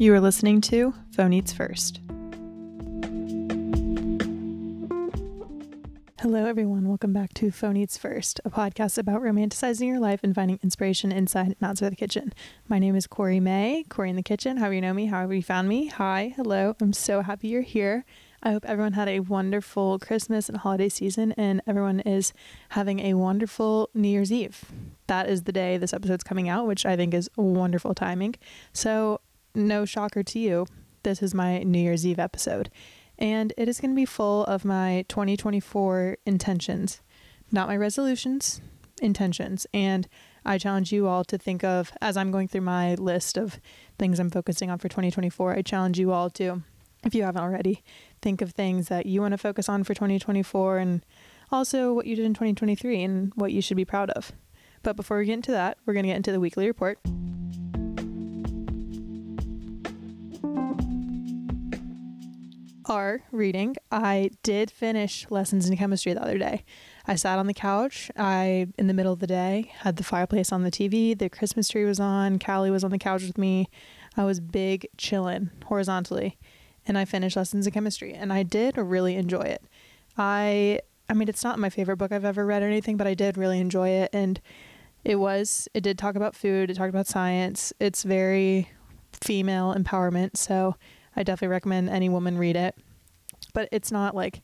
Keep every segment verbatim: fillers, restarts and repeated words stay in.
You are listening to Phone Eats First. Hello, everyone. Welcome back to Phone Eats First, a podcast about romanticizing your life and finding inspiration inside and outside the kitchen. My name is Cori May, Cori in the Kitchen, however you know me, however you found me. Hi, hello. I'm so happy you're here. I hope everyone had a wonderful Christmas and holiday season, and everyone is having a wonderful New Year's Eve. That is the day this episode's coming out, which I think is wonderful timing. So no shocker to you, this is my New Year's Eve episode, and it is going to be full of my twenty twenty-four intentions, not my resolutions, intentions. And I challenge you all to think of, as I'm going through my list of things I'm focusing on for twenty twenty-four, I challenge you all to, if you haven't already, think of things that you want to focus on for twenty twenty-four and also what you did in twenty twenty-three and what you should be proud of. But before we get into that, we're going to get into the weekly report. Our reading. I did finish Lessons in Chemistry the other day. I sat on the couch. I, in the middle of the day, had the fireplace on the T V. The Christmas tree was on. Callie was on the couch with me. I was big chillin' horizontally. And I finished Lessons in Chemistry, and I did really enjoy it. I I mean, it's not my favorite book I've ever read or anything, but I did really enjoy it, and it was, it did talk about food, it talked about science, it's very female empowerment, so I definitely recommend any woman read it. But it's not like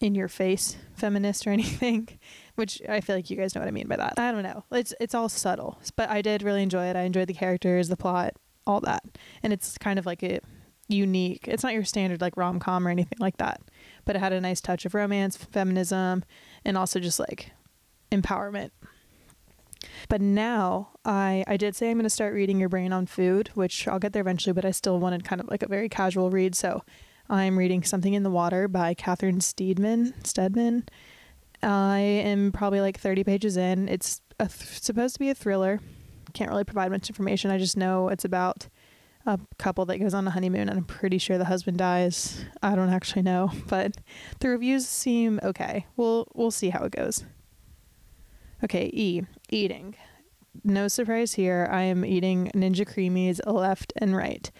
in your face feminist or anything, which I feel like you guys know what I mean by that. I don't know. It's it's all subtle, but I did really enjoy it. I enjoyed the characters, the plot, all that. And it's kind of like a unique, it's not your standard like rom-com or anything like that, but it had a nice touch of romance, feminism, and also just like empowerment. But now I I did say I'm going to start reading Your Brain on Food, which I'll get there eventually, but I still wanted kind of like a very casual read. So I'm reading Something in the Water by Catherine Steadman. Steadman. I am probably like thirty pages in. It's a th- supposed to be a thriller. Can't really provide much information. I just know it's about a couple that goes on a honeymoon, and I'm pretty sure the husband dies. I don't actually know, but the reviews seem okay. We'll, we'll see how it goes. Okay, E, eating. No surprise here. I am eating Ninja Creamies left and right.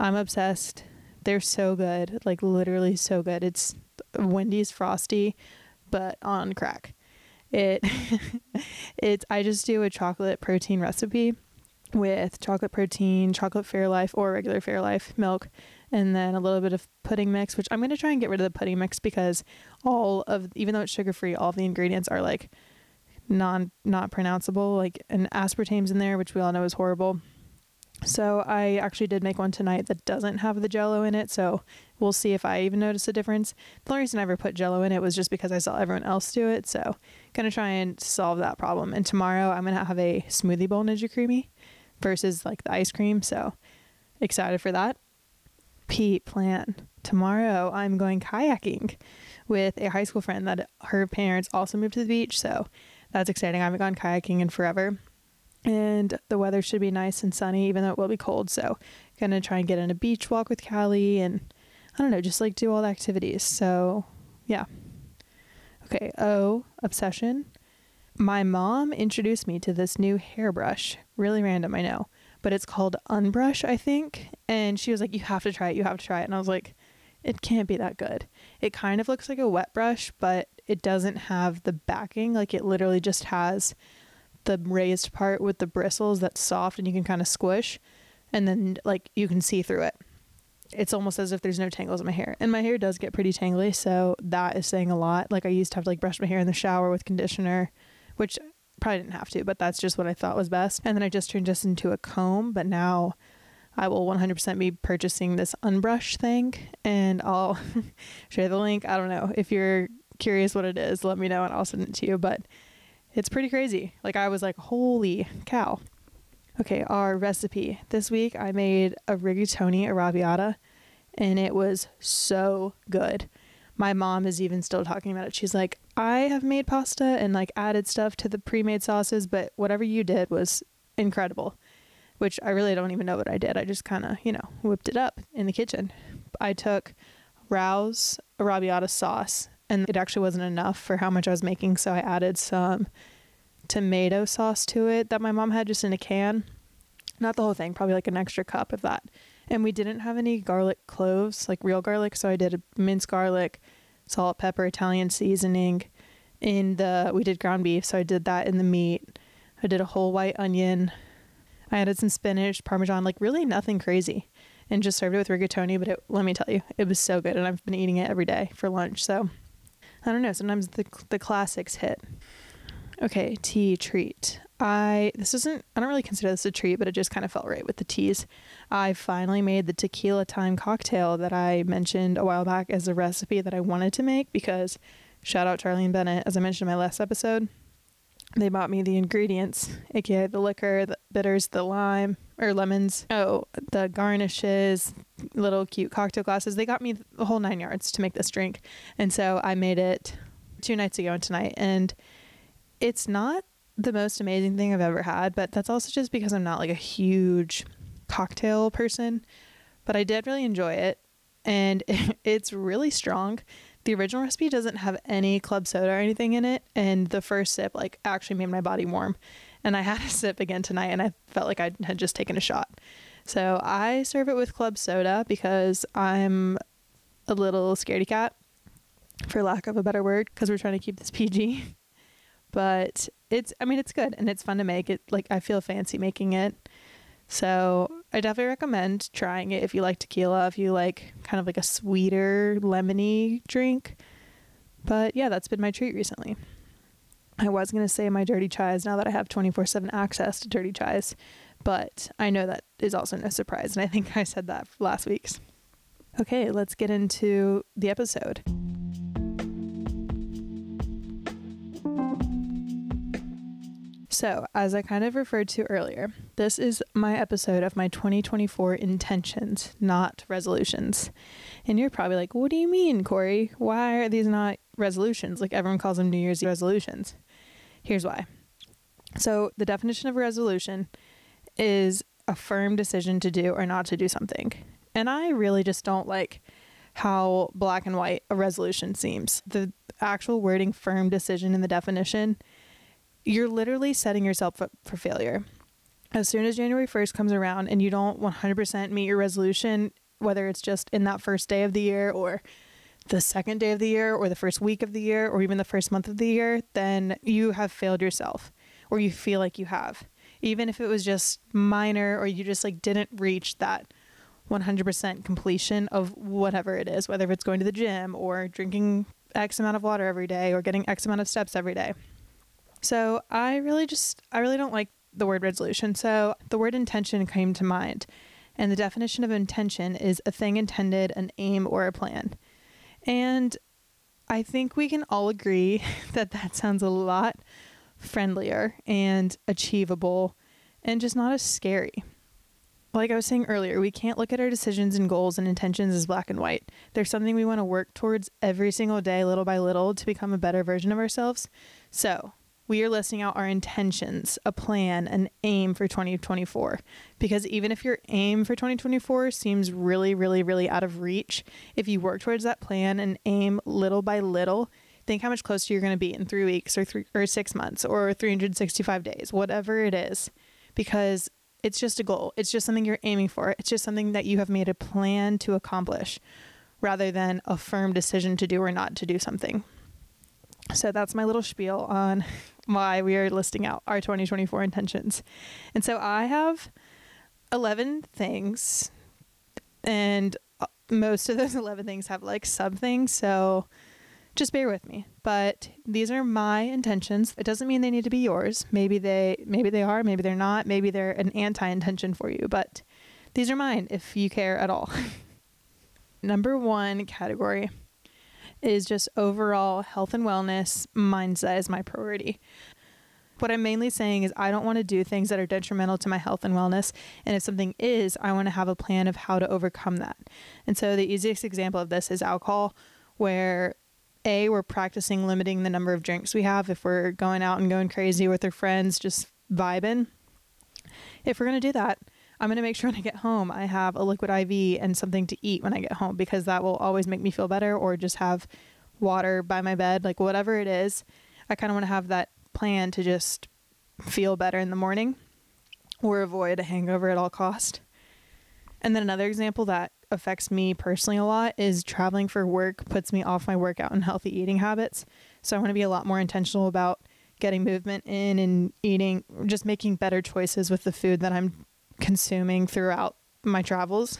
I'm obsessed. They're so good, like literally so good. It's Wendy's Frosty, but on crack. It, it's, I just do a chocolate protein recipe with chocolate protein, chocolate Fairlife or regular Fairlife milk, and then a little bit of pudding mix, which I'm going to try and get rid of the pudding mix because all of, even though it's sugar-free, all of the ingredients are like non not pronounceable, like an aspartame's in there, which we all know is horrible. So I actually did make one tonight that doesn't have the Jell-O in it, so we'll see if I even notice a difference. The only reason I ever put Jell-O in it was just because I saw everyone else do it, so gonna try and solve that problem. And tomorrow I'm gonna have a smoothie bowl Ninja Creamy versus like the ice cream, so excited for that. P, plan. Tomorrow I'm going kayaking with a high school friend that her parents also moved to the beach, so that's exciting. I haven't gone kayaking in forever, and the weather should be nice and sunny, even though it will be cold. So gonna try and get in a beach walk with Callie, and I don't know, just like do all the activities. So yeah. Okay. Oh, obsession. My mom introduced me to this new hairbrush. Really random, I know, but it's called Unbrush, I think. And she was like, "You have to try it. You have to try it." And I was like, "It can't be that good." It kind of looks like a wet brush, but it doesn't have the backing. Like it literally just has the raised part with the bristles that's soft and you can kind of squish, and then like you can see through it. It's almost as if there's no tangles in my hair, and my hair does get pretty tangly, so that is saying a lot. Like I used to have to like brush my hair in the shower with conditioner, which probably didn't have to, but that's just what I thought was best. And then I just turned this into a comb, but now I will one hundred percent be purchasing this Unbrush thing, and I'll share the link. I don't know. If you're curious what it is, let me know and I'll send it to you, but it's pretty crazy. Like I was like, holy cow. Okay, our recipe. This week I made a rigatoni arrabbiata, and it was so good. My mom is even still talking about it. She's like, I have made pasta and like added stuff to the pre-made sauces, but whatever you did was incredible. Which I really don't even know what I did. I just kind of, you know, whipped it up in the kitchen. I took Rao's arrabbiata sauce, and it actually wasn't enough for how much I was making, so I added some tomato sauce to it that my mom had just in a can. Not the whole thing, probably like an extra cup of that. and we didn't have any garlic cloves, like real garlic, so I did a minced garlic, salt, pepper, Italian seasoning in the, we did ground beef, so I did that in the meat. I did a whole white onion. I added some spinach, Parmesan, like really nothing crazy, and just served it with rigatoni, but it, let me tell you, it was so good, and I've been eating it every day for lunch, so I don't know, sometimes the the classics hit. Okay, tea treat. I, this isn't, I don't really consider this a treat, but it just kind of felt right with the teas. I finally made the tequila time cocktail that I mentioned a while back as a recipe that I wanted to make because, shout out Charlie and Bennett, as I mentioned in my last episode, they bought me the ingredients, aka the liquor, the bitters, the lime, or lemons, oh, the garnishes, little cute cocktail glasses. They got me the whole nine yards to make this drink. And so I made it two nights ago and tonight, and it's not the most amazing thing I've ever had, but that's also just because I'm not like a huge cocktail person, but I did really enjoy it, and it's really strong. The original recipe doesn't have any club soda or anything in it, and the first sip like actually made my body warm, and I had a sip again tonight, and I felt like I had just taken a shot. So I serve it with club soda because I'm a little scaredy cat, for lack of a better word, because we're trying to keep this P G. But it's, I mean, it's good and it's fun to make it. Like, I feel fancy making it. So I definitely recommend trying it if you like tequila, if you like kind of like a sweeter lemony drink. But yeah, that's been my treat recently. I was going to say my dirty chais now that I have twenty-four seven access to dirty chais, but I know that is also no surprise. And I think I said that last week's. Okay, let's get into the episode. So, as I kind of referred to earlier, this is my episode of my twenty twenty-four intentions, not resolutions. And you're probably like, what do you mean, Cori? Why are these not resolutions? Like, everyone calls them New Year's resolutions. Here's why. So, the definition of a resolution is a firm decision to do or not to do something. And I really just don't like how black and white a resolution seems. The actual wording firm decision in the definition, you're literally setting yourself up for failure. As soon as January first comes around and you don't one hundred percent meet your resolution, whether it's just in that first day of the year or the second day of the year or the first week of the year or even the first month of the year, then you have failed yourself, or you feel like you have. Even if it was just minor, or you just like didn't reach that one hundred percent completion of whatever it is, whether it's going to the gym or drinking X amount of water every day or getting X amount of steps every day. So I really just, I really don't like the word resolution. So the word intention came to mind. And the definition of intention is a thing intended, an aim, or a plan. And I think we can all agree that that sounds a lot friendlier and achievable and just not as scary. Like I was saying earlier, we can't look at our decisions and goals and intentions as black and white. There's something we want to work towards every single day, little by little, to become a better version of ourselves. So we are listing out our intentions, a plan, an aim for twenty twenty-four. Because even if your aim for twenty twenty-four seems really, really, really out of reach, if you work towards that plan and aim little by little, think how much closer you're going to be in three weeks or three or six months or three hundred sixty-five days, whatever it is. Because it's just a goal. It's just something you're aiming for. It's just something that you have made a plan to accomplish rather than a firm decision to do or not to do something. So that's my little spiel on why we are listing out our twenty twenty-four intentions. And so I have eleven things, and most of those eleven things have like sub things. So just bear with me, but these are my intentions. It doesn't mean they need to be yours. Maybe they, maybe they are, maybe they're not, maybe they're an anti-intention for you, but these are mine if you care at all. Number one category is just overall health and wellness mindset is my priority. What I'm mainly saying is I don't want to do things that are detrimental to my health and wellness. And if something is, I want to have a plan of how to overcome that. And so the easiest example of this is alcohol, where A, we're practicing limiting the number of drinks we have if we're going out and going crazy with our friends, just vibing. If we're going to do that, I'm going to make sure when I get home, I have a Liquid I V and something to eat when I get home, because that will always make me feel better, or just have water by my bed, like whatever it is. I kind of want to have that plan to just feel better in the morning or avoid a hangover at all cost. And then another example that affects me personally a lot is traveling for work puts me off my workout and healthy eating habits. So I want to be a lot more intentional about getting movement in and eating, just making better choices with the food that I'm consuming throughout my travels,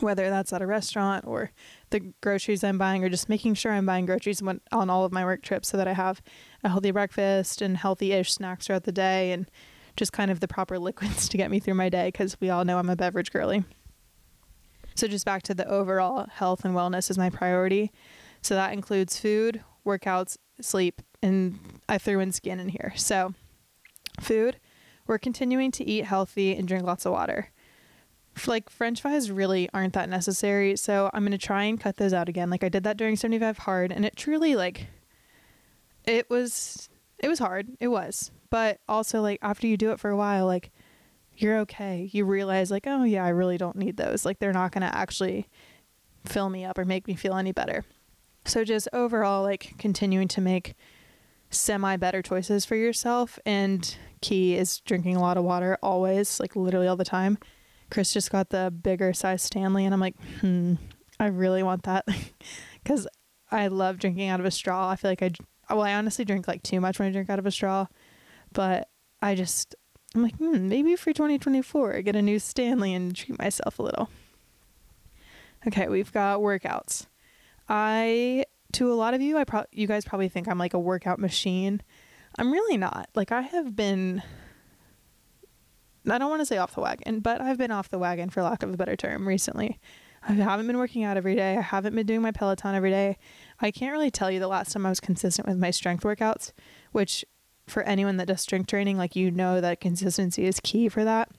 whether that's at a restaurant or the groceries I'm buying, or just making sure I'm buying groceries on all of my work trips so that I have a healthy breakfast and healthy-ish snacks throughout the day, and just kind of the proper liquids to get me through my day, because we all know I'm a beverage girly. So just back to the overall health and wellness is my priority. So that includes food, workouts, sleep, and I threw in skin in here. So food, we're continuing to eat healthy and drink lots of water. Like, french fries really aren't that necessary, so I'm going to try and cut those out again. Like, I did that during seventy-five hard, and it truly, like, it was, it was hard. It was. But also, like, after you do it for a while, like, you're okay. You realize, like, oh, yeah, I really don't need those. Like, they're not going to actually fill me up or make me feel any better. So just overall, like, continuing to make semi-better choices for yourself. And key is drinking a lot of water always, like, literally all the time. Chris just got the bigger size Stanley, and I'm like, hmm, I really want that, because I love drinking out of a straw. I feel like I, well, I honestly drink, like, too much when I drink out of a straw. But I just, I'm like, hmm, maybe for twenty twenty-four, I get a new Stanley and treat myself a little. Okay, we've got workouts. I, to a lot of you, I pro- you guys probably think I'm like a workout machine. I'm really not. Like, I have been, I don't want to say off the wagon, but I've been off the wagon, for lack of a better term, recently. I haven't been working out every day. I haven't been doing my Peloton every day. I can't really tell you the last time I was consistent with my strength workouts, which, for anyone that does strength training, like, you know that consistency is key for that.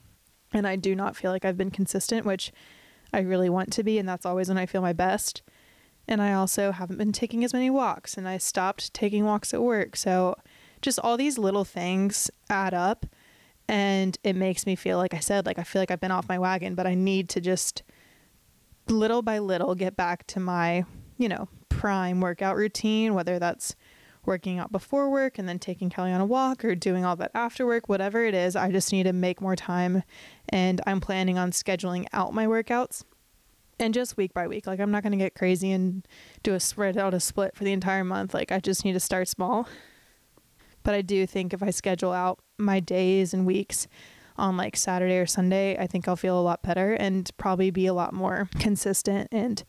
And I do not feel like I've been consistent, which I really want to be. And that's always when I feel my best. And I also haven't been taking as many walks, and I stopped taking walks at work. So just all these little things add up, and it makes me feel, like I said, like, I feel like I've been off my wagon, but I need to just little by little get back to my, you know, prime workout routine, whether that's working out before work and then taking Callie on a walk, or doing all that after work, whatever it is. I just need to make more time, and I'm planning on scheduling out my workouts, and just week by week. Like, I'm not going to get crazy and do a spread out a split for the entire month. Like, I just need to start small. But I do think if I schedule out my days and weeks on, like, Saturday or Sunday, I think I'll feel a lot better and probably be a lot more consistent and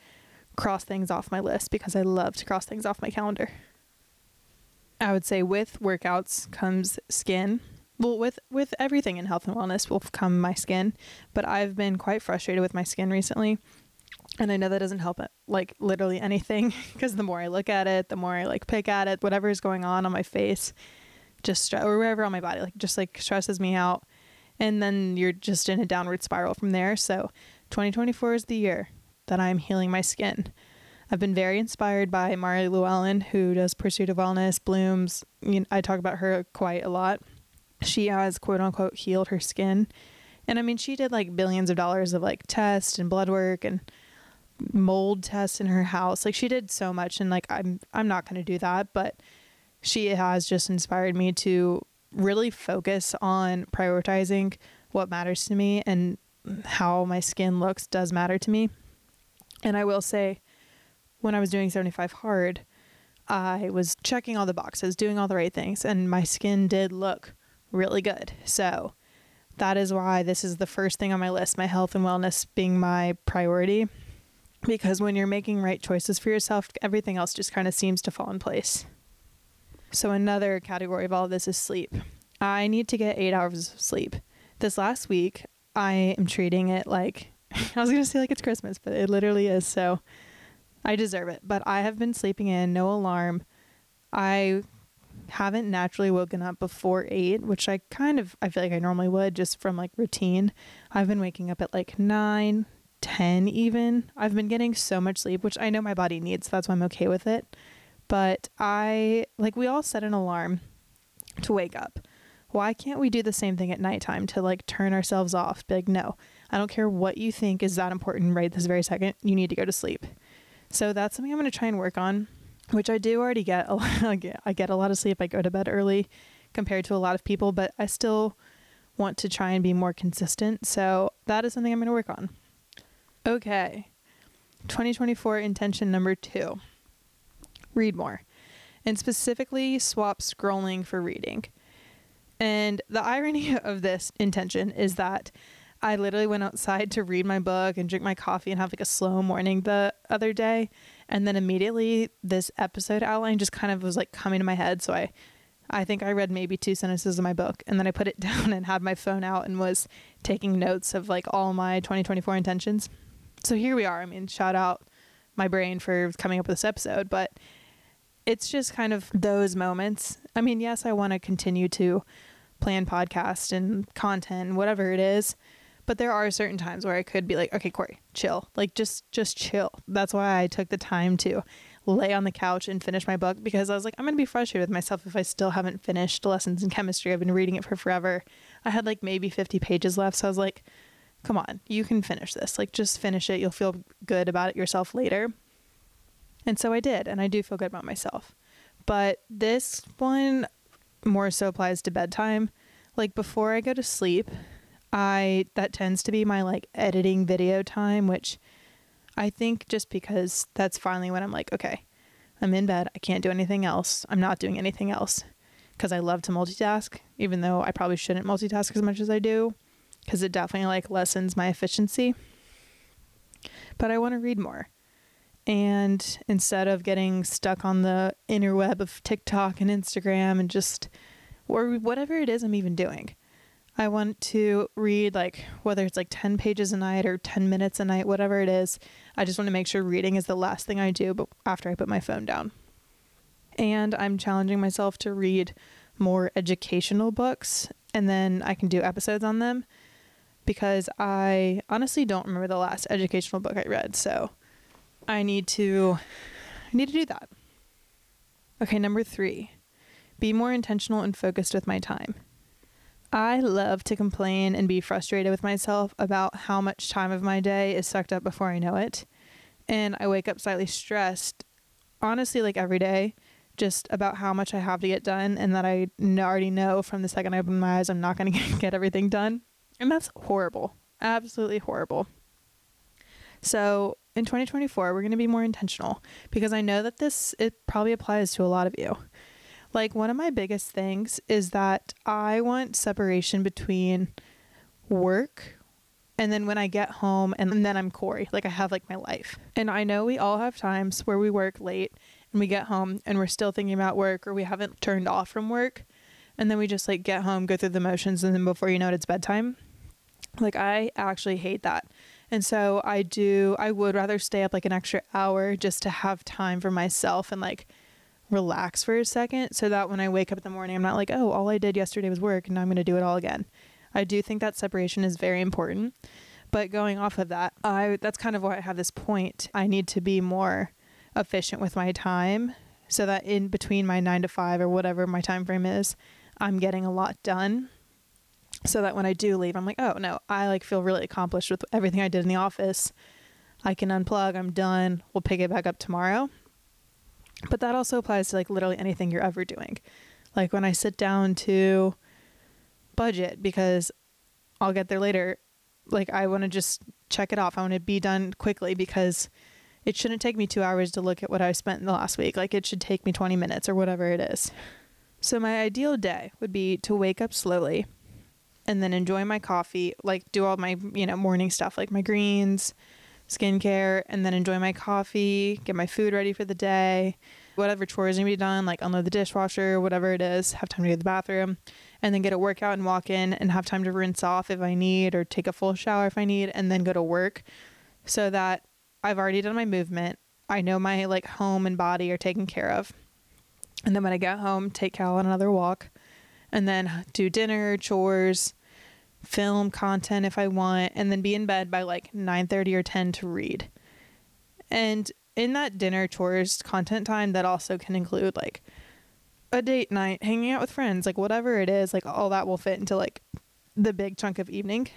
cross things off my list, because I love to cross things off my calendar. I would say with workouts comes skin. Well, with, with everything in health and wellness will come my skin, but I've been quite frustrated with my skin recently. And I know that doesn't help, like, literally anything, because the more I look at it, the more I, like, pick at it, whatever is going on on my face, just, or wherever on my body, like, just, like, stresses me out. And then you're just in a downward spiral from there. So twenty twenty-four is the year that I'm healing my skin. I've been very inspired by Mari Llewellyn, who does Pursuit of Wellness Blooms. You know, I talk about her quite a lot. She has, quote unquote, healed her skin. And I mean, she did, like, billions of dollars of, like, tests and blood work and mold tests in her house. Like, she did so much, and, like, I'm I'm not going to do that, but she has just inspired me to really focus on prioritizing what matters to me, and how my skin looks does matter to me. And I will say, when I was doing seventy-five hard, I was checking all the boxes, doing all the right things, and my skin did look really good. So that is why this is the first thing on my list, my health and wellness being my priority, because when you're making right choices for yourself, everything else just kind of seems to fall in place. So another category of all of this is sleep. I need to get eight hours of sleep. This last week, I am treating it like, I was going to say like it's Christmas, but it literally is, so I deserve it. But I have been sleeping in, no alarm. I haven't naturally woken up before eight, which I kind of, I feel like I normally would, just from like routine. I've been waking up at like nine, ten even. I've been getting so much sleep, which I know my body needs. So that's why I'm okay with it. But I, like, we all set an alarm to wake up. Why can't we do the same thing at nighttime to like turn ourselves off? Be like, no, I don't care what you think is that important right this very second. You need to go to sleep. So that's something I'm going to try and work on, which I do already get a lot. I get a lot of sleep. I go to bed early compared to a lot of people, but I still want to try and be more consistent. So that is something I'm going to work on. Okay. twenty twenty-four intention number two. Read more. And specifically swap scrolling for reading. And the irony of this intention is that I literally went outside to read my book and drink my coffee and have like a slow morning the other day. And then immediately this episode outline just kind of was like coming to my head. So I, I think I read maybe two sentences of my book and then I put it down and had my phone out and was taking notes of like all my twenty twenty-four intentions. So here we are. I mean, shout out my brain for coming up with this episode, but it's just kind of those moments. I mean, yes, I want to continue to plan podcast and content, whatever it is. But there are certain times where I could be like, okay, Cori, chill, like just, just chill. That's why I took the time to lay on the couch and finish my book, because I was like, I'm going to be frustrated with myself if I still haven't finished Lessons in Chemistry. I've been reading it for forever. I had like maybe fifty pages left. So I was like, come on, you can finish this. Like just finish it. You'll feel good about it yourself later. And so I did. And I do feel good about myself, but this one more so applies to bedtime. Like before I go to sleep, I, that tends to be my like editing video time, which I think just because that's finally when I'm like, okay, I'm in bed. I can't do anything else. I'm not doing anything else because I love to multitask, even though I probably shouldn't multitask as much as I do because it definitely like lessens my efficiency, but I want to read more. And instead of getting stuck on the interweb of TikTok and Instagram and just, or whatever it is I'm even doing, I want to read, like whether it's like ten pages a night or ten minutes a night, whatever it is. I just want to make sure reading is the last thing I do, but after I put my phone down. And I'm challenging myself to read more educational books, and then I can do episodes on them because I honestly don't remember the last educational book I read. So I need to, I need to do that. Okay. Number three, be more intentional and focused with my time. I love to complain and be frustrated with myself about how much time of my day is sucked up before I know it. And I wake up slightly stressed, honestly, like every day, just about how much I have to get done and that I already know from the second I open my eyes, I'm not going to get everything done. And that's horrible. Absolutely horrible. So in twenty twenty-four, we're going to be more intentional because I know that this, it probably applies to a lot of you. Like one of my biggest things is that I want separation between work and then when I get home and then I'm Cori, like I have like my life. And I know we all have times where we work late and we get home and we're still thinking about work, or we haven't turned off from work. And then we just like get home, go through the motions. And then before you know it, it's bedtime. Like I actually hate that. And so I do, I would rather stay up like an extra hour just to have time for myself and like relax for a second so that when I wake up in the morning, I'm not like, oh, all I did yesterday was work and now I'm going to do it all again. I do think that separation is very important, but going off of that, I, that's kind of why I have this point. I need to be more efficient with my time so that in between my nine to five or whatever my time frame is, I'm getting a lot done so that when I do leave, I'm like, oh no, I like feel really accomplished with everything I did in the office. I can unplug. I'm done. We'll pick it back up tomorrow. But that also applies to like literally anything you're ever doing. Like when I sit down to budget, because I'll get there later, like I want to just check it off. I want to be done quickly because it shouldn't take me two hours to look at what I spent in the last week. Like it should take me twenty minutes or whatever it is. So my ideal day would be to wake up slowly and then enjoy my coffee, like do all my, you know, morning stuff, like my greens, skincare, and then enjoy my coffee, get my food ready for the day, whatever chores need to be done, like unload the dishwasher, whatever it is, have time to go to the bathroom, and then get a workout and walk in and have time to rinse off if I need, or take a full shower if I need, and then go to work so that I've already done my movement. I know my like home and body are taken care of. And then when I get home, take Cal on another walk and then do dinner, chores, film content if I want, and then be in bed by like nine thirty or ten to read. And in that dinner, chores, content time, that also can include like a date night, hanging out with friends, like whatever it is, like all that will fit into like the big chunk of evening.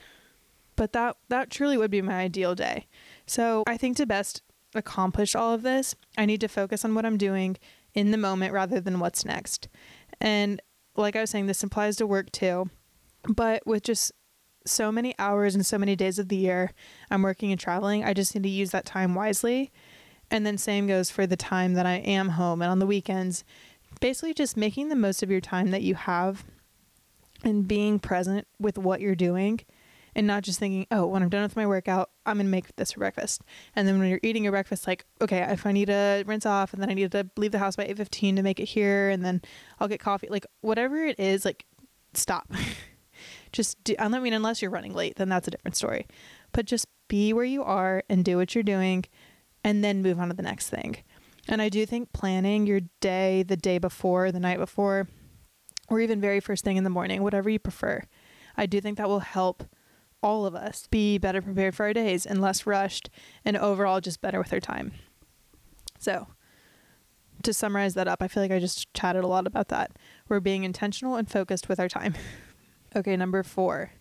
But that, that truly would be my ideal day. So I think to best accomplish all of this, I need to focus on what I'm doing in the moment rather than what's next. And like I was saying, this applies to work too. But with just so many hours and so many days of the year I'm working and traveling, I just need to use that time wisely. And then same goes for the time that I am home and on the weekends. Basically just making the most of your time that you have and being present with what you're doing and not just thinking, oh, when I'm done with my workout, I'm going to make this for breakfast. And then when you're eating your breakfast, like, okay, if I need to rinse off and then I need to leave the house by eight fifteen to make it here and then I'll get coffee, like whatever it is, like stop. Just do, I mean, unless you're running late, then that's a different story. But just be where you are and do what you're doing and then move on to the next thing. And I do think planning your day, the day before, the night before, or even very first thing in the morning, whatever you prefer, I do think that will help all of us be better prepared for our days and less rushed and overall just better with our time. So to summarize that up, I feel like I just chatted a lot about that. We're being intentional and focused with our time. Okay, number four,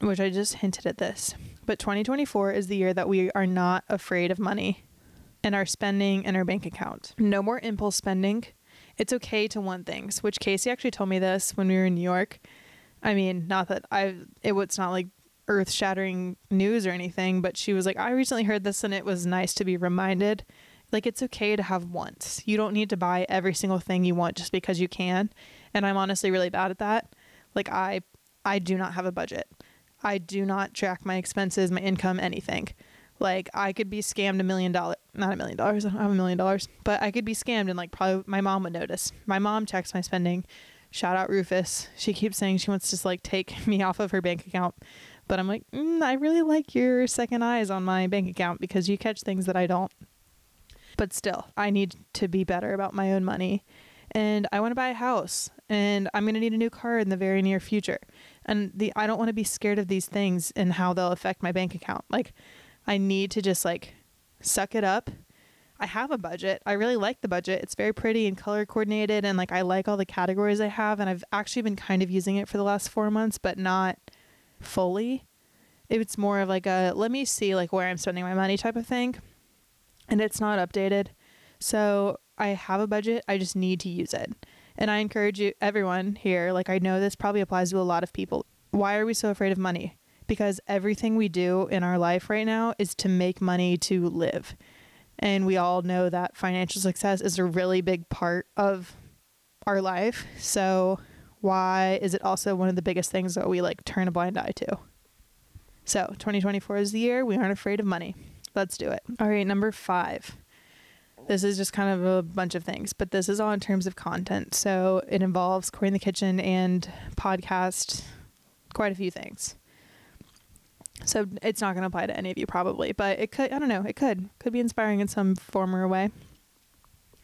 which I just hinted at this, but twenty twenty-four is the year that we are not afraid of money and our spending and our bank account. No more impulse spending. It's okay to want things, which Casey actually told me this when we were in New York. I mean, not that I, it was not like earth-shattering news or anything, but she was like, I recently heard this and it was nice to be reminded. Like, it's okay to have wants. You don't need to buy every single thing you want just because you can. And I'm honestly really bad at that. Like I, I do not have a budget. I do not track my expenses, my income, anything. Like I could be scammed a million dollars, not a million dollars. I don't have a million dollars, but I could be scammed and like probably my mom would notice. My mom checks my spending. Shout out Rufus. She keeps saying she wants to like take me off of her bank account. But I'm like, mm, I really like your second eyes on my bank account because you catch things that I don't. But still, I need to be better about my own money. And I want to buy a house and I'm going to need a new car in the very near future. And the, I don't want to be scared of these things and how they'll affect my bank account. Like I need to just like suck it up. I have a budget. I really like the budget. It's very pretty and color coordinated. And like, I like all the categories I have. And I've actually been kind of using it for the last four months, but not fully. It's more of like a, let me see like where I'm spending my money type of thing. And it's not updated. So I have a budget. I just need to use it. And I encourage you, everyone here, like I know this probably applies to a lot of people. Why are we so afraid of money? Because everything we do in our life right now is to make money to live. And we all know that financial success is a really big part of our life. So why is it also one of the biggest things that we like turn a blind eye to? So twenty twenty-four is the year we aren't afraid of money. Let's do it. All right, number five. This is just kind of a bunch of things, but this is all in terms of content. So it involves Cori in the Kitchen and podcast, quite a few things. So it's not going to apply to any of you probably, but it could, I don't know, it could, could be inspiring in some form or way.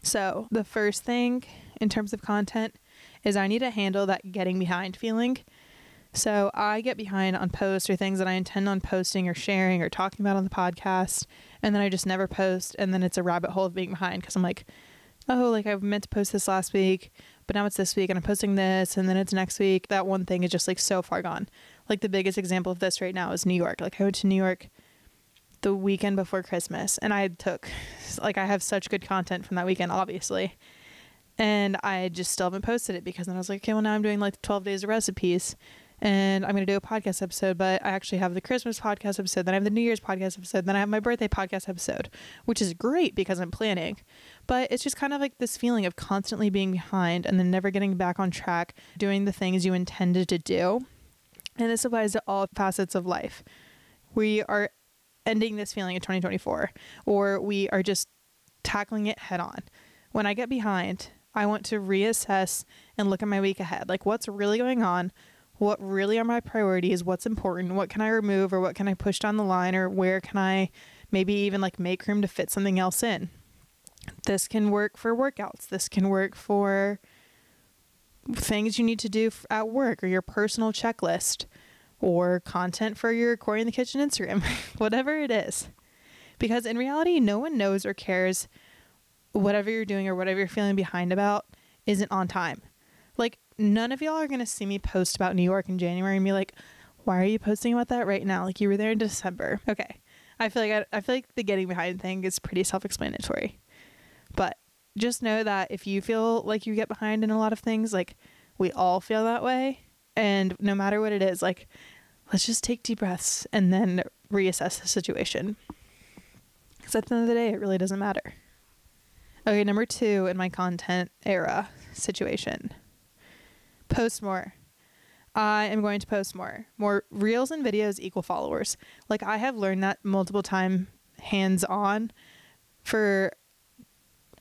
So the first thing in terms of content is I need to handle that getting behind feeling. So I get behind on posts or things that I intend on posting or sharing or talking about on the podcast. And then I just never post. And then it's a rabbit hole of being behind because I'm like, oh, like I meant to post this last week, but now it's this week and I'm posting this. And then it's next week. That one thing is just like so far gone. Like the biggest example of this right now is New York. Like I went to New York the weekend before Christmas and I took, like I have such good content from that weekend, obviously. And I just still haven't posted it because then I was like, okay, well now I'm doing like twelve days of recipes. And I'm going to do a podcast episode, but I actually have the Christmas podcast episode, then I have the New Year's podcast episode, then I have my birthday podcast episode, which is great because I'm planning. But it's just kind of like this feeling of constantly being behind and then never getting back on track, doing the things you intended to do. And this applies to all facets of life. We are ending this feeling in twenty twenty-four, or we are just tackling it head on. When I get behind, I want to reassess and look at my week ahead. Like what's really going on? What really are my priorities? What's important? What can I remove or what can I push down the line or where can I maybe even like make room to fit something else in? This can work for workouts. This can work for things you need to do at work or your personal checklist or content for your Cori in the Kitchen Instagram, whatever it is. Because in reality, no one knows or cares whatever you're doing or whatever you're feeling behind about isn't on time. Like, none of y'all are going to see me post about New York in January and be like, why are you posting about that right now? Like you were there in December. Okay. I feel like, I, I feel like the getting behind thing is pretty self-explanatory, but just know that if you feel like you get behind in a lot of things, like we all feel that way. And no matter what it is, like, let's just take deep breaths and then reassess the situation. Because at the end of the day, it really doesn't matter. Okay, number two in my content era situation. Post more. I am going to post more. More reels and videos equal followers. Like, I have learned that multiple times hands-on. For,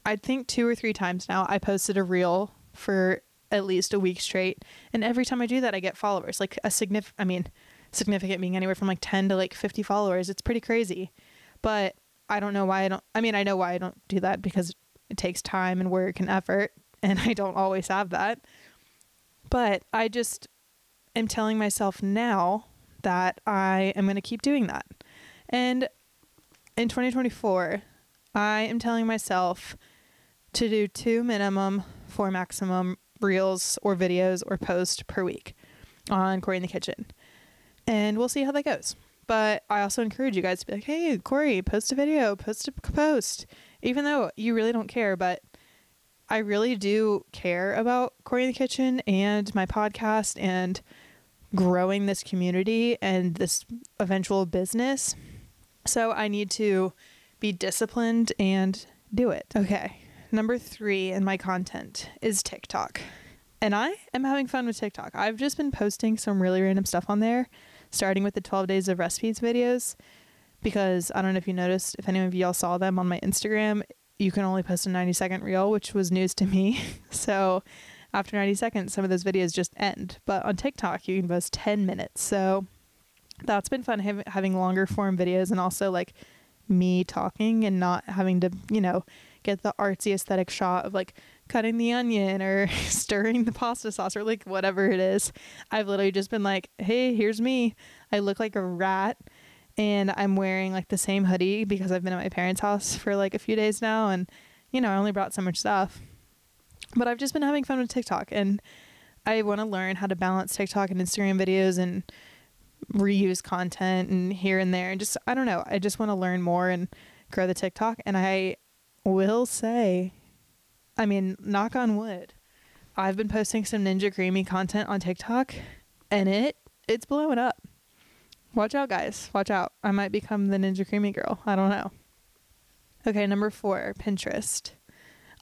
I think, two or three times now, I posted a reel for at least a week straight. And every time I do that, I get followers. Like, a signif- I mean, significant being anywhere from, like, ten to, like, fifty followers. It's pretty crazy. But I don't know why I don't... I mean, I know why I don't do that, because it takes time and work and effort, and I don't always have that. But I just... I'm telling myself now that I am going to keep doing that. And in twenty twenty-four, I am telling myself to do two minimum, four maximum reels or videos or posts per week on Cori in the Kitchen. And we'll see how that goes. But I also encourage you guys to be like, hey, Cori, post a video, post a post, even though you really don't care. But I really do care about Cori in the Kitchen and my podcast and growing this community and this eventual business. So I need to be disciplined and do it. Okay. Number three in my content is TikTok. And I am having fun with TikTok. I've just been posting some really random stuff on there, starting with the twelve days of recipes videos, because I don't know if you noticed, if any of y'all saw them on my Instagram, you can only post a ninety second reel, which was news to me. So after ninety seconds, some of those videos just end. But on TikTok, you can post ten minutes. So that's been fun, ha- having longer form videos, and also like me talking and not having to, you know, get the artsy aesthetic shot of like cutting the onion or stirring the pasta sauce or like whatever it is. I've literally just been like, hey, here's me. I look like a rat. And I'm wearing like the same hoodie because I've been at my parents' house for like a few days now. And, you know, I only brought so much stuff, but I've just been having fun with TikTok, and I want to learn how to balance TikTok and Instagram videos and reuse content and here and there. And just, I don't know. I just want to learn more and grow the TikTok. And I will say, I mean, knock on wood, I've been posting some Ninja Creamy content on TikTok, and it, it's blowing up. Watch out, guys. Watch out. I might become the Ninja Creamy girl. I don't know. Okay, number four, Pinterest.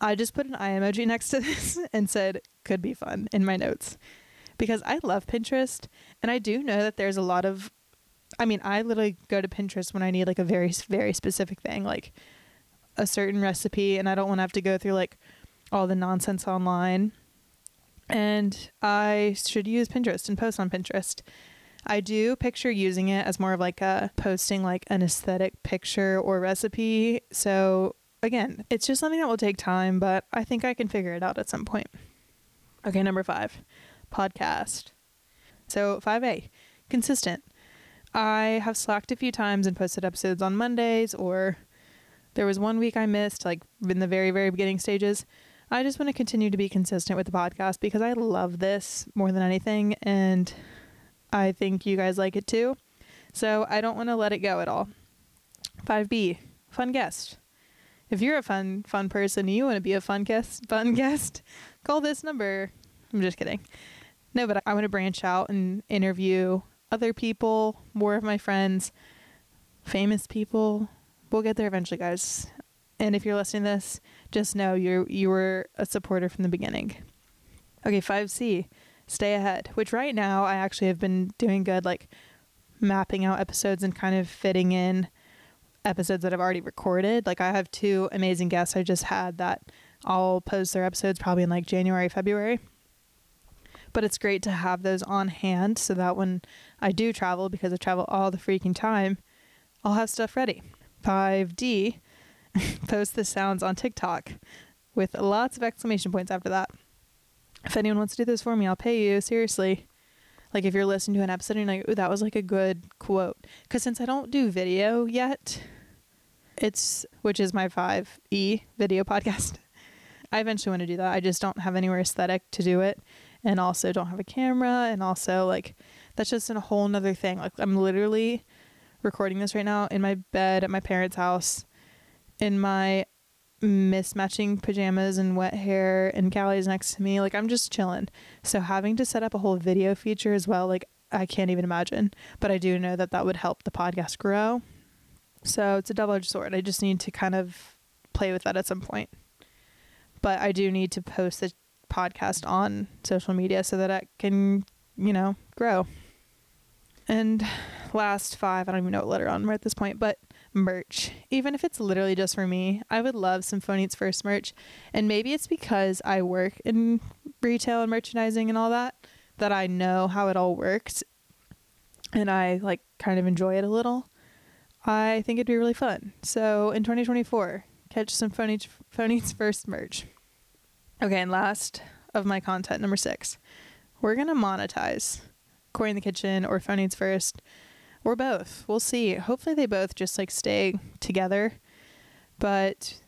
I just put an eye emoji next to this and said, could be fun in my notes, because I love Pinterest. And I do know that there's a lot of, I mean, I literally go to Pinterest when I need like a very, very specific thing, like a certain recipe, and I don't want to have to go through like all the nonsense online. And I should use Pinterest and post on Pinterest. I do picture using it as more of like a posting like an aesthetic picture or recipe. So again, it's just something that will take time, but I think I can figure it out at some point. Okay, number five, podcast. So five A, consistent. I have slacked a few times and posted episodes on Mondays, or there was one week I missed, like in the very, very beginning stages. I just want to continue to be consistent with the podcast because I love this more than anything, and I think you guys like it too. So I don't want to let it go at all. five B, fun guest. If you're a fun, fun person, you want to be a fun guest, fun guest, call this number. I'm just kidding. No, but I want to branch out and interview other people, more of my friends, famous people. We'll get there eventually, guys. And if you're listening to this, just know you you were a supporter from the beginning. Okay, five C. Stay ahead, which right now I actually have been doing good, like mapping out episodes and kind of fitting in episodes that I've already recorded. Like I have two amazing guests I just had that I'll post their episodes probably in like January, February. But it's great to have those on hand so that when I do travel, because I travel all the freaking time, I'll have stuff ready. five D, post the sounds on TikTok with lots of exclamation points after that. If anyone wants to do this for me, I'll pay you. Seriously. Like if you're listening to an episode and you're like, ooh, that was like a good quote. Because since I don't do video yet, it's, which is my five E video podcast. I eventually want to do that. I just don't have anywhere aesthetic to do it. And also don't have a camera. And also like, that's just a whole nother thing. Like I'm literally recording this right now in my bed at my parents' house in my mismatching pajamas and wet hair, and Callie's next to me. Like, I'm just chilling. So having to set up a whole video feature as well, like, I can't even imagine. But I do know that that would help the podcast grow. So it's a double-edged sword. I just need to kind of play with that at some point. But I do need to post the podcast on social media so that it can, you know, grow. And last five, I don't even know what letter I'm at this point, but merch. Even if it's literally just for me, I would love some Phone Eats First merch. And maybe it's because I work in retail and merchandising and all that, that I know how it all works. And I like kind of enjoy it a little. I think it'd be really fun. So in twenty twenty-four, catch some Phone Eats, Phone Eats First merch. Okay, and last of my content, number six, we're going to monetize Cori in the Kitchen or Phone Eats First or both. We'll see. Hopefully they both just like stay together. But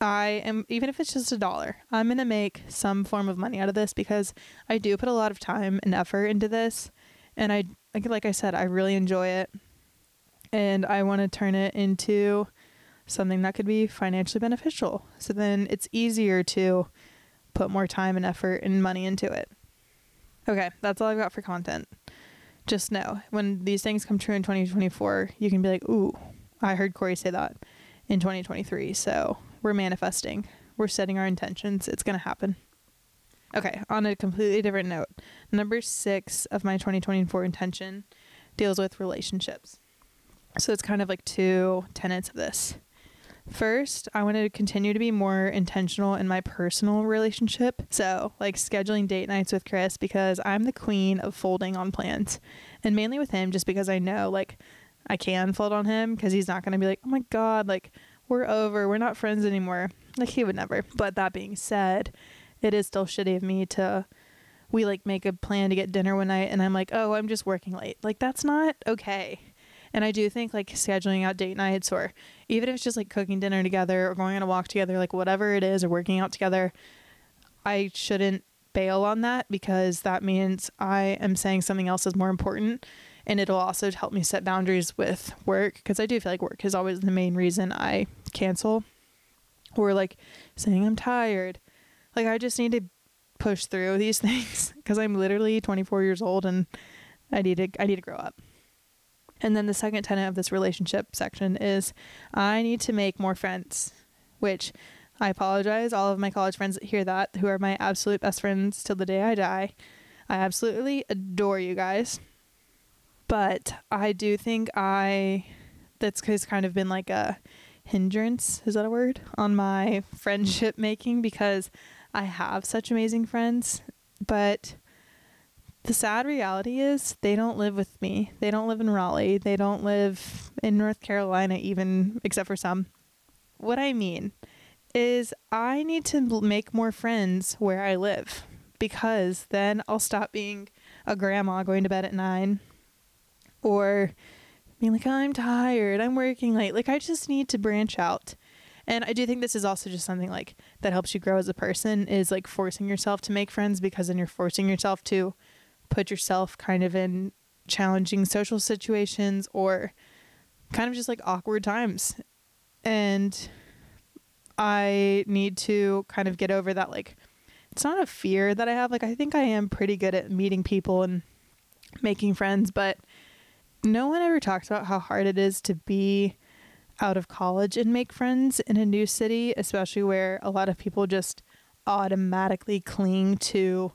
I am, even if it's just a dollar, I'm going to make some form of money out of this because I do put a lot of time and effort into this. And I, like I said, I really enjoy it. And I want to turn it into something that could be financially beneficial. So then it's easier to put more time and effort and money into it. Okay, that's all I've got for content. Just know, when these things come true in twenty twenty-four, you can be like, ooh, I heard Cori say that in twenty twenty-three. So we're manifesting. We're setting our intentions. It's going to happen. Okay, on a completely different note, number six of my twenty twenty-four intention deals with relationships. So it's kind of like two tenets of this. First, I want to continue to be more intentional in my personal relationship. So like scheduling date nights with Chris, because I'm the queen of folding on plans, and mainly with him, just because I know like I can fold on him because he's not going to be like, oh my God, like we're over. We're not friends anymore. Like he would never. But that being said, it is still shitty of me to, we like make a plan to get dinner one night and I'm like, oh, I'm just working late. Like that's not okay. And I do think like scheduling out date nights, or even if it's just like cooking dinner together or going on a walk together, like whatever it is, or working out together, I shouldn't bail on that because that means I am saying something else is more important. And it'll also help me set boundaries with work, because I do feel like work is always the main reason I cancel, or like saying I'm tired. Like I just need to push through these things because I'm literally twenty-four years old and I need to, I need to grow up. And then the second tenet of this relationship section is I need to make more friends, which I apologize. All of my college friends that hear that, who are my absolute best friends till the day I die. I absolutely adore you guys. But I do think I, that's kind of been like a hindrance, is that a word, on my friendship making, because I have such amazing friends, but the sad reality is they don't live with me. They don't live in Raleigh. They don't live in North Carolina even, except for some. What I mean is I need to make more friends where I live, because then I'll stop being a grandma going to bed at nine or being like, I'm tired. I'm working late. Like I just need to branch out. And I do think this is also just something like that helps you grow as a person, is like forcing yourself to make friends, because then you're forcing yourself to put yourself kind of in challenging social situations or kind of just like awkward times. And I need to kind of get over that. Like, it's not a fear that I have. Like, I think I am pretty good at meeting people and making friends, but no one ever talks about how hard it is to be out of college and make friends in a new city, especially where a lot of people just automatically cling to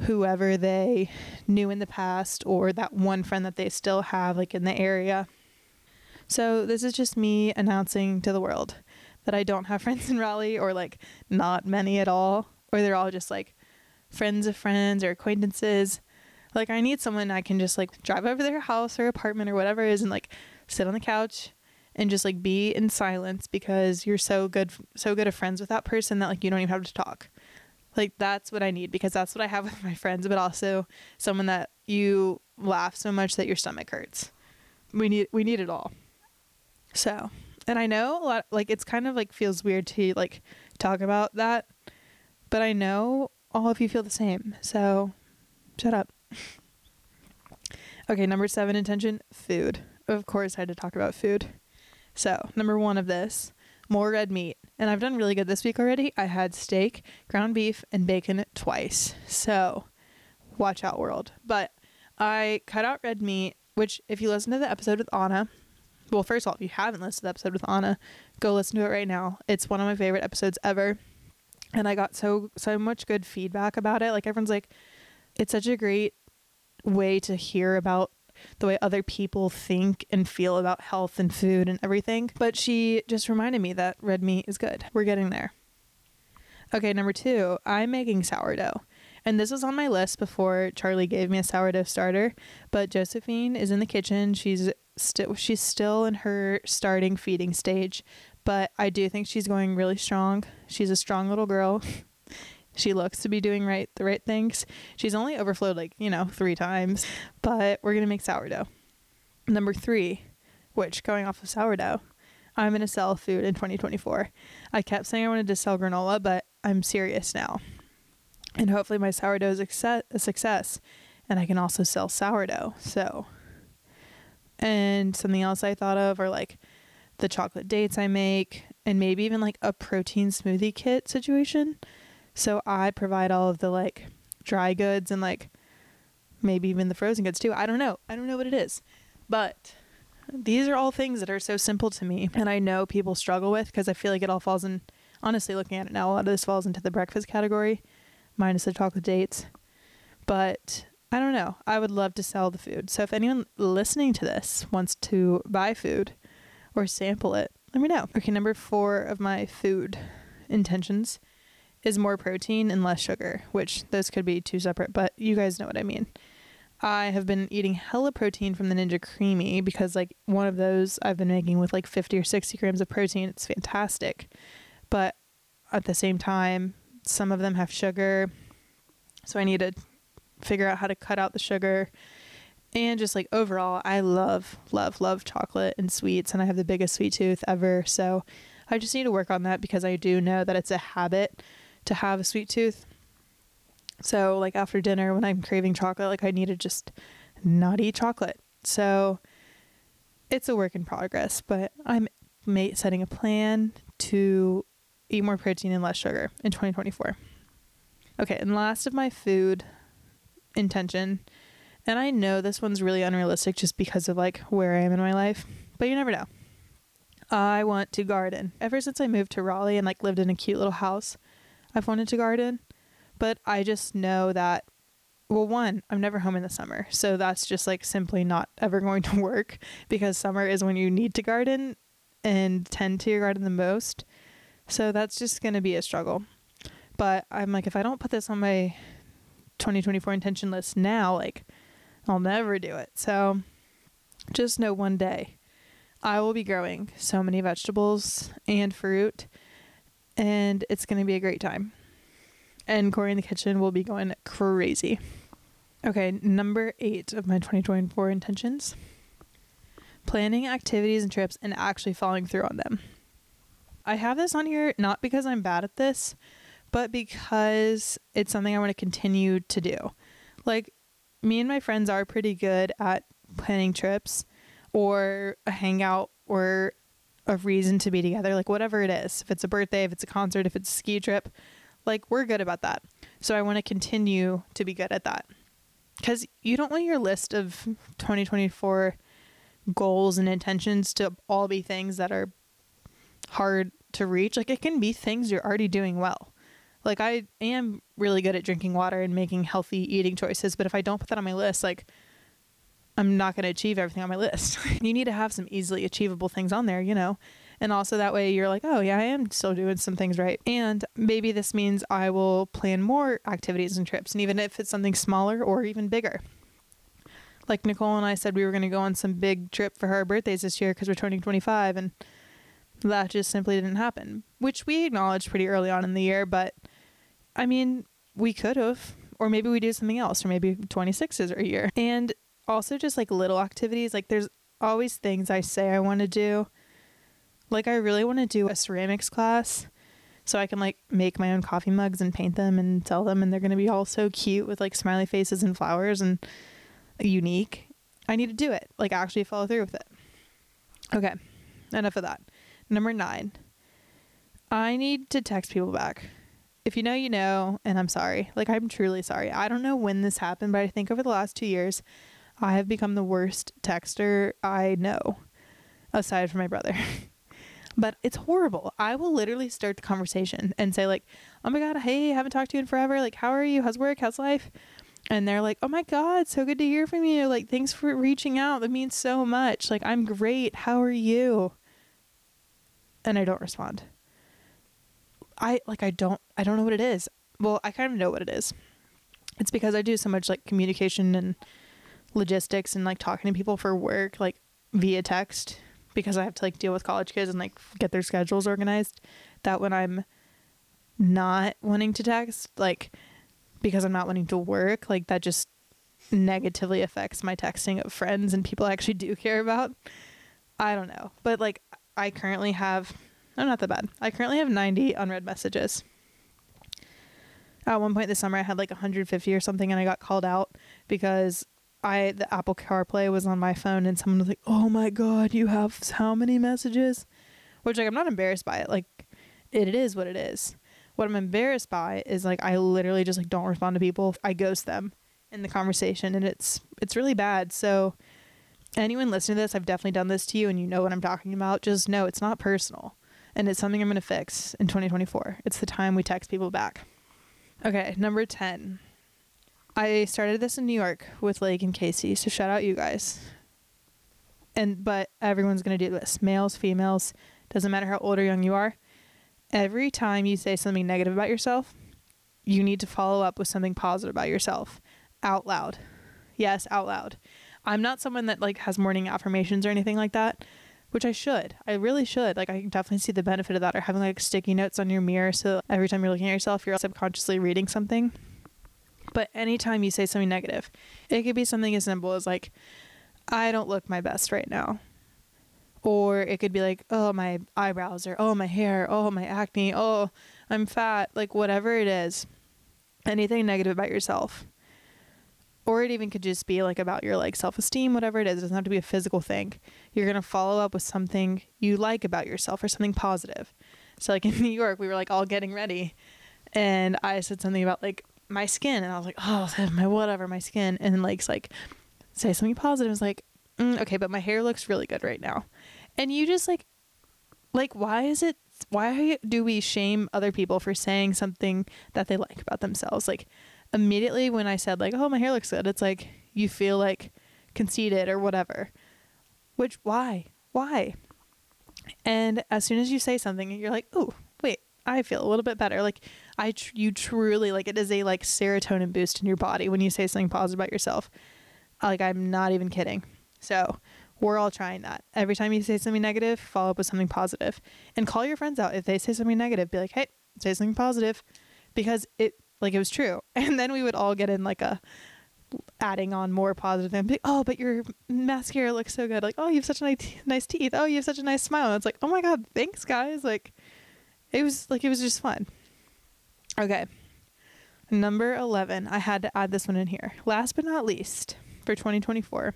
whoever they knew in the past, or that one friend that they still have like in the area. So this is just me announcing to the world that I don't have friends in Raleigh, or like not many at all, or they're all just like friends of friends or acquaintances. Like I need someone I can just like drive over their house or apartment or whatever it is and like sit on the couch and just like be in silence, because you're so good, so good of friends with that person that like you don't even have to talk. Like that's what I need, because that's what I have with my friends, but also someone that you laugh so much that your stomach hurts. We need, we need it all. So, and I know a lot, like it's kind of like feels weird to like talk about that, but I know all of you feel the same. So shut up. Okay. Number seven intention, food. Of course I had to talk about food. So number one of this, more red meat. and I've done really good this week already. I had steak, ground beef, and bacon twice. So watch out, world. But I cut out red meat, which if you listen to the episode with Anna, well, first of all, if you haven't listened to the episode with Anna, go listen to it right now. It's one of my favorite episodes ever. And I got so, so much good feedback about it. Like, everyone's like, it's such a great way to hear about the way other people think and feel about health and food and everything. But she just reminded me that red meat is good. We're getting there. Okay, number two, I'm making sourdough. And this was on my list before Charlie gave me a sourdough starter, but Josephine is in the kitchen. She's still she's still in her starting feeding stage, but I do think she's going really strong. She's a strong little girl. She looks to be doing right the right things. She's only overflowed like, you know, three times, but we're going to make sourdough. Number three, which going off of sourdough, I'm going to sell food in twenty twenty-four. I kept saying I wanted to sell granola, but I'm serious now. And hopefully my sourdough is a success and I can also sell sourdough. So, and something else I thought of are like the chocolate dates I make and maybe even like a protein smoothie kit situation. So I provide all of the like dry goods and like maybe even the frozen goods too. I don't know. I don't know what it is, but these are all things that are so simple to me. And I know people struggle with, because I feel like it all falls in, honestly, looking at it now, a lot of this falls into the breakfast category, minus the chocolate dates. But I don't know. I would love to sell the food. So if anyone listening to this wants to buy food or sample it, let me know. Okay, number four of my food intentions is more protein and less sugar, which those could be two separate, but you guys know what I mean. I have been eating hella protein from the Ninja Creamy, because like one of those I've been making with like fifty or sixty grams of protein. It's fantastic. But at the same time, some of them have sugar, so I need to figure out how to cut out the sugar. And just like overall, I love, love, love chocolate and sweets, and I have the biggest sweet tooth ever. So I just need to work on that, because I do know that it's a habit to have a sweet tooth. So like after dinner when I'm craving chocolate, like I need to just not eat chocolate. So it's a work in progress, but I'm setting a plan to eat more protein and less sugar in twenty twenty-four. Okay, and last of my food intention, and I know this one's really unrealistic just because of like where I am in my life, but you never know. I want to garden. Ever since I moved to Raleigh and like lived in a cute little house, I've wanted to garden, but I just know that, well, one, I'm never home in the summer, so that's just like simply not ever going to work, because summer is when you need to garden and tend to your garden the most. So that's just going to be a struggle. But I'm like, if I don't put this on my twenty twenty-four intention list now, like I'll never do it. So just know one day I will be growing so many vegetables and fruit, and it's going to be a great time. And Cori in the Kitchen will be going crazy. Okay, number eight of my twenty twenty-four intentions, planning activities and trips and actually following through on them. I have this on here not because I'm bad at this, but because it's something I want to continue to do. Like, me and my friends are pretty good at planning trips or a hangout or a reason to be together, like whatever it is. If it's a birthday, if it's a concert, if it's a ski trip, like we're good about that. So I want to continue to be good at that, because you don't want your list of twenty twenty-four goals and intentions to all be things that are hard to reach. Like, it can be things you're already doing well. Like, I am really good at drinking water and making healthy eating choices, but if I don't put that on my list, like I'm not going to achieve everything on my list. You need to have some easily achievable things on there, you know, and also that way you're like, oh yeah, I am still doing some things right. And maybe this means I will plan more activities and trips, and even if it's something smaller or even bigger. Like, Nicole and I said we were going to go on some big trip for her birthdays this year, because we're turning twenty-five, and that just simply didn't happen, which we acknowledged pretty early on in the year. But I mean, we could have, or maybe we do something else, or maybe twenty-sixes are a year. And also just like little activities. Like, there's always things I say I want to do. Like, I really want to do a ceramics class so I can like make my own coffee mugs and paint them and sell them. And they're going to be all so cute with like smiley faces and flowers and unique. I need to do it. Like, actually follow through with it. Okay. Enough of that. Number nine, I need to text people back. If you know, you know, and I'm sorry. Like, I'm truly sorry. I don't know when this happened, but I think over the last two years, I have become the worst texter I know, aside from my brother. But it's horrible. I will literally start the conversation and say, like, oh my God, hey, haven't talked to you in forever. Like, how are you? How's work? How's life? And they're like, oh my God, so good to hear from you. Like, thanks for reaching out. That means so much. Like, I'm great. How are you? And I don't respond. I like, I don't, I don't know what it is. Well, I kind of know what it is. It's because I do so much like communication and logistics and like talking to people for work, like via text, because I have to like deal with college kids and like get their schedules organized, that when I'm not wanting to text, like because I'm not wanting to work, like that just negatively affects my texting of friends and people I actually do care about. I don't know. But like I currently have, I'm not that bad. I currently have ninety unread messages. At one point this summer, I had like one hundred fifty or something, and I got called out because I the Apple CarPlay was on my phone, and someone was like, oh my God, you have how many messages? Which, like, I'm not embarrassed by it. Like, it is what it is. What I'm embarrassed by is, like, I literally just, like, don't respond to people. I ghost them in the conversation, and it's it's really bad. So anyone listening to this, I've definitely done this to you, and you know what I'm talking about. Just know it's not personal. And it's something I'm going to fix in twenty twenty-four. It's the time we text people back. Okay, number ten. I started this in New York with Lake and Casey, so shout out you guys. And but everyone's going to do this. Males, females, doesn't matter how old or young you are. Every time you say something negative about yourself, you need to follow up with something positive about yourself out loud. Yes, out loud. I'm not someone that like has morning affirmations or anything like that. Which I should. I really should. Like, I can definitely see the benefit of that, or having like sticky notes on your mirror so every time you're looking at yourself, you're subconsciously reading something. But anytime you say something negative, it could be something as simple as like, I don't look my best right now. Or it could be like, oh, my eyebrows, or oh, my hair, oh, my acne, oh, I'm fat, like whatever it is. Anything negative about yourself. Or it even could just be like about your like self-esteem, whatever it is. It doesn't have to be a physical thing. You're going to follow up with something you like about yourself, or something positive. So like in New York, we were like all getting ready, and I said something about like my skin, and I was like, oh, my whatever, my skin. And then Lake's like, say something positive. It's like, mm, okay, but my hair looks really good right now. And you just like, like, why is it, why do we shame other people for saying something that they like about themselves? Like, immediately when I said like, oh, my hair looks good, it's like, you feel like conceited or whatever, which why, why? And as soon as you say something, you're like, oh, wait, I feel a little bit better. Like I, tr- you truly like, it is a like serotonin boost in your body when you say something positive about yourself. Like, I'm not even kidding. So we're all trying that. Every time you say something negative, follow up with something positive, and call your friends out. If they say something negative, be like, hey, say something positive, because it, like it was true. And then we would all get in like a adding on more positive and be, oh, but your mascara looks so good. Like, oh, you have such a nice, nice teeth. Oh, you have such a nice smile. And it's like, oh my God, thanks guys. Like it was like, it was just fun. Okay. Number eleven. I had to add this one in here. Last but not least, for twenty twenty-four,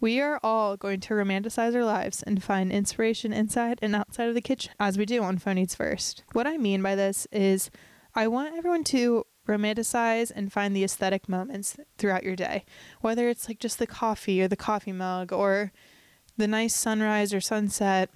we are all going to romanticize our lives and find inspiration inside and outside of the kitchen, as we do on Phone Eats First. What I mean by this is, I want everyone to romanticize and find the aesthetic moments throughout your day, whether it's like just the coffee or the coffee mug or the nice sunrise or sunset,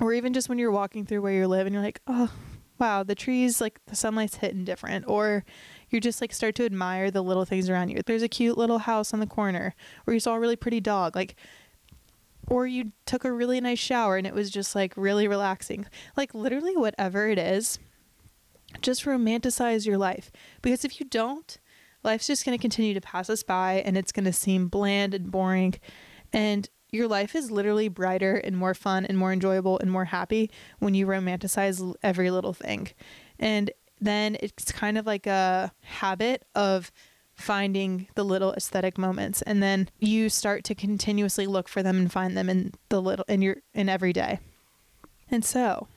or even just when you're walking through where you live and you're like, oh, wow, the trees, like the sunlight's hitting different, or you just like start to admire the little things around you. There's a cute little house on the corner, or you saw a really pretty dog, like, or you took a really nice shower and it was just like really relaxing, like literally whatever it is. Just romanticize your life, because if you don't, life's just going to continue to pass us by, and it's going to seem bland and boring, and your life is literally brighter and more fun and more enjoyable and more happy when you romanticize every little thing. And then it's kind of like a habit of finding the little aesthetic moments, and then you start to continuously look for them and find them in the little in your in every day. And so,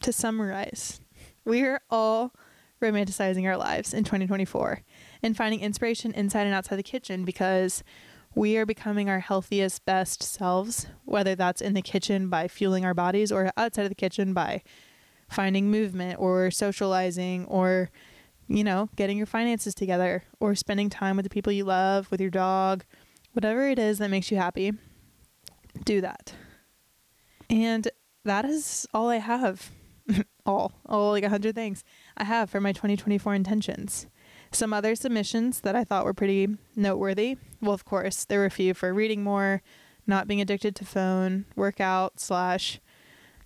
to summarize, we are all romanticizing our lives in twenty twenty-four and finding inspiration inside and outside the kitchen, because we are becoming our healthiest, best selves, whether that's in the kitchen by fueling our bodies, or outside of the kitchen by finding movement or socializing or, you know, getting your finances together or spending time with the people you love, with your dog, whatever it is that makes you happy, do that. And that is all I have. all, all like a hundred things I have for my twenty twenty-four intentions. Some other submissions that I thought were pretty noteworthy. Well, of course, there were a few for reading more, not being addicted to phone, workout slash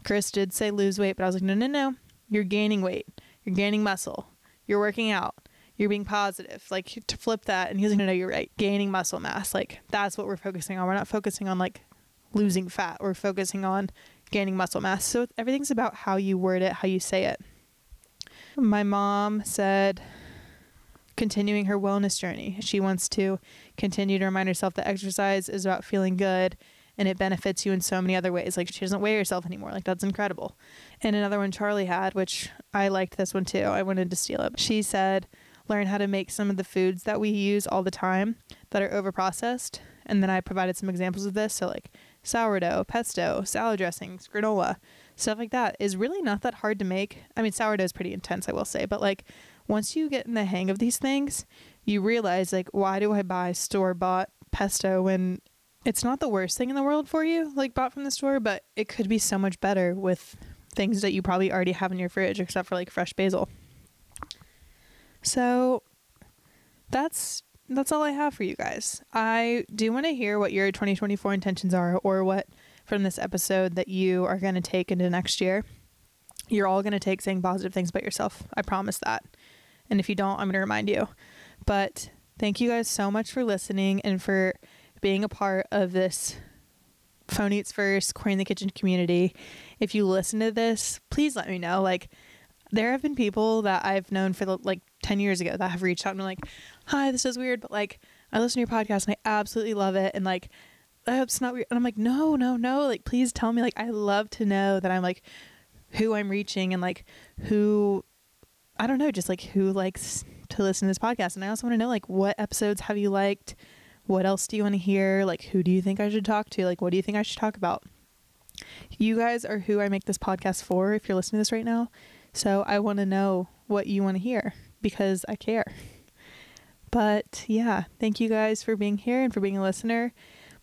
Chris did say lose weight, but I was like, no, no, no, you're gaining weight. You're gaining muscle. You're working out. You're being positive. Like, to flip that. And he's like, no, no, you're right. Gaining muscle mass. Like, that's what we're focusing on. We're not focusing on like losing fat. We're focusing on gaining muscle mass. So everything's about how you word it, how you say it. My mom said continuing her wellness journey. She wants to continue to remind herself that exercise is about feeling good and it benefits you in so many other ways. Like, she doesn't weigh herself anymore. Like, that's incredible. And another one Charlie had, which I liked this one too. I wanted to steal it. She said, learn how to make some of the foods that we use all the time that are overprocessed. And then I provided some examples of this. So like sourdough, pesto, salad dressings, granola, stuff like that is really not that hard to make. I mean, sourdough is pretty intense, I will say, but like once you get in the hang of these things, you realize like, why do I buy store-bought pesto when it's not the worst thing in the world for you, like bought from the store, but it could be so much better with things that you probably already have in your fridge, except for like fresh basil. So that's That's all I have for you guys. I do want to hear what your twenty twenty-four intentions are, or what from this episode that you are going to take into next year. You're all going to take saying positive things about yourself. I promise that. And if you don't, I'm going to remind you. But thank you guys so much for listening and for being a part of this Phone Eats First, Cori in the Kitchen community. If you listen to this, please let me know. Like, there have been people that I've known for like ten years ago that have reached out and been like, hi, this is weird, but like I listen to your podcast and I absolutely love it. And like, I hope it's not weird. And I'm like, no, no, no. Like, please tell me. Like, I love to know that I'm like who I'm reaching and like who, I don't know, just like who likes to listen to this podcast. And I also want to know like what episodes have you liked? What else do you want to hear? Like, who do you think I should talk to? Like, what do you think I should talk about? You guys are who I make this podcast for if you're listening to this right now. So I want to know what you want to hear because I care. But yeah, thank you guys for being here and for being a listener.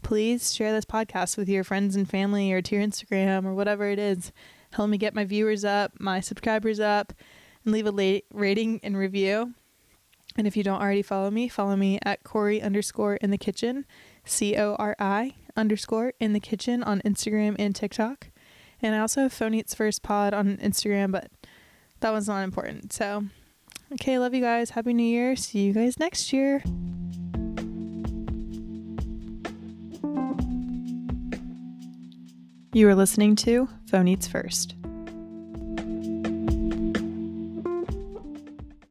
Please share this podcast with your friends and family or to your Instagram or whatever it is. Help me get my viewers up, my subscribers up, and leave a late rating and review. And if you don't already follow me, follow me at Cori underscore in the kitchen, C O R I underscore in the kitchen on Instagram and TikTok. And I also have Phone Eats First Pod on Instagram, but that one's not important. So, okay, love you guys. Happy New Year. See you guys next year. You are listening to Phone Eats First.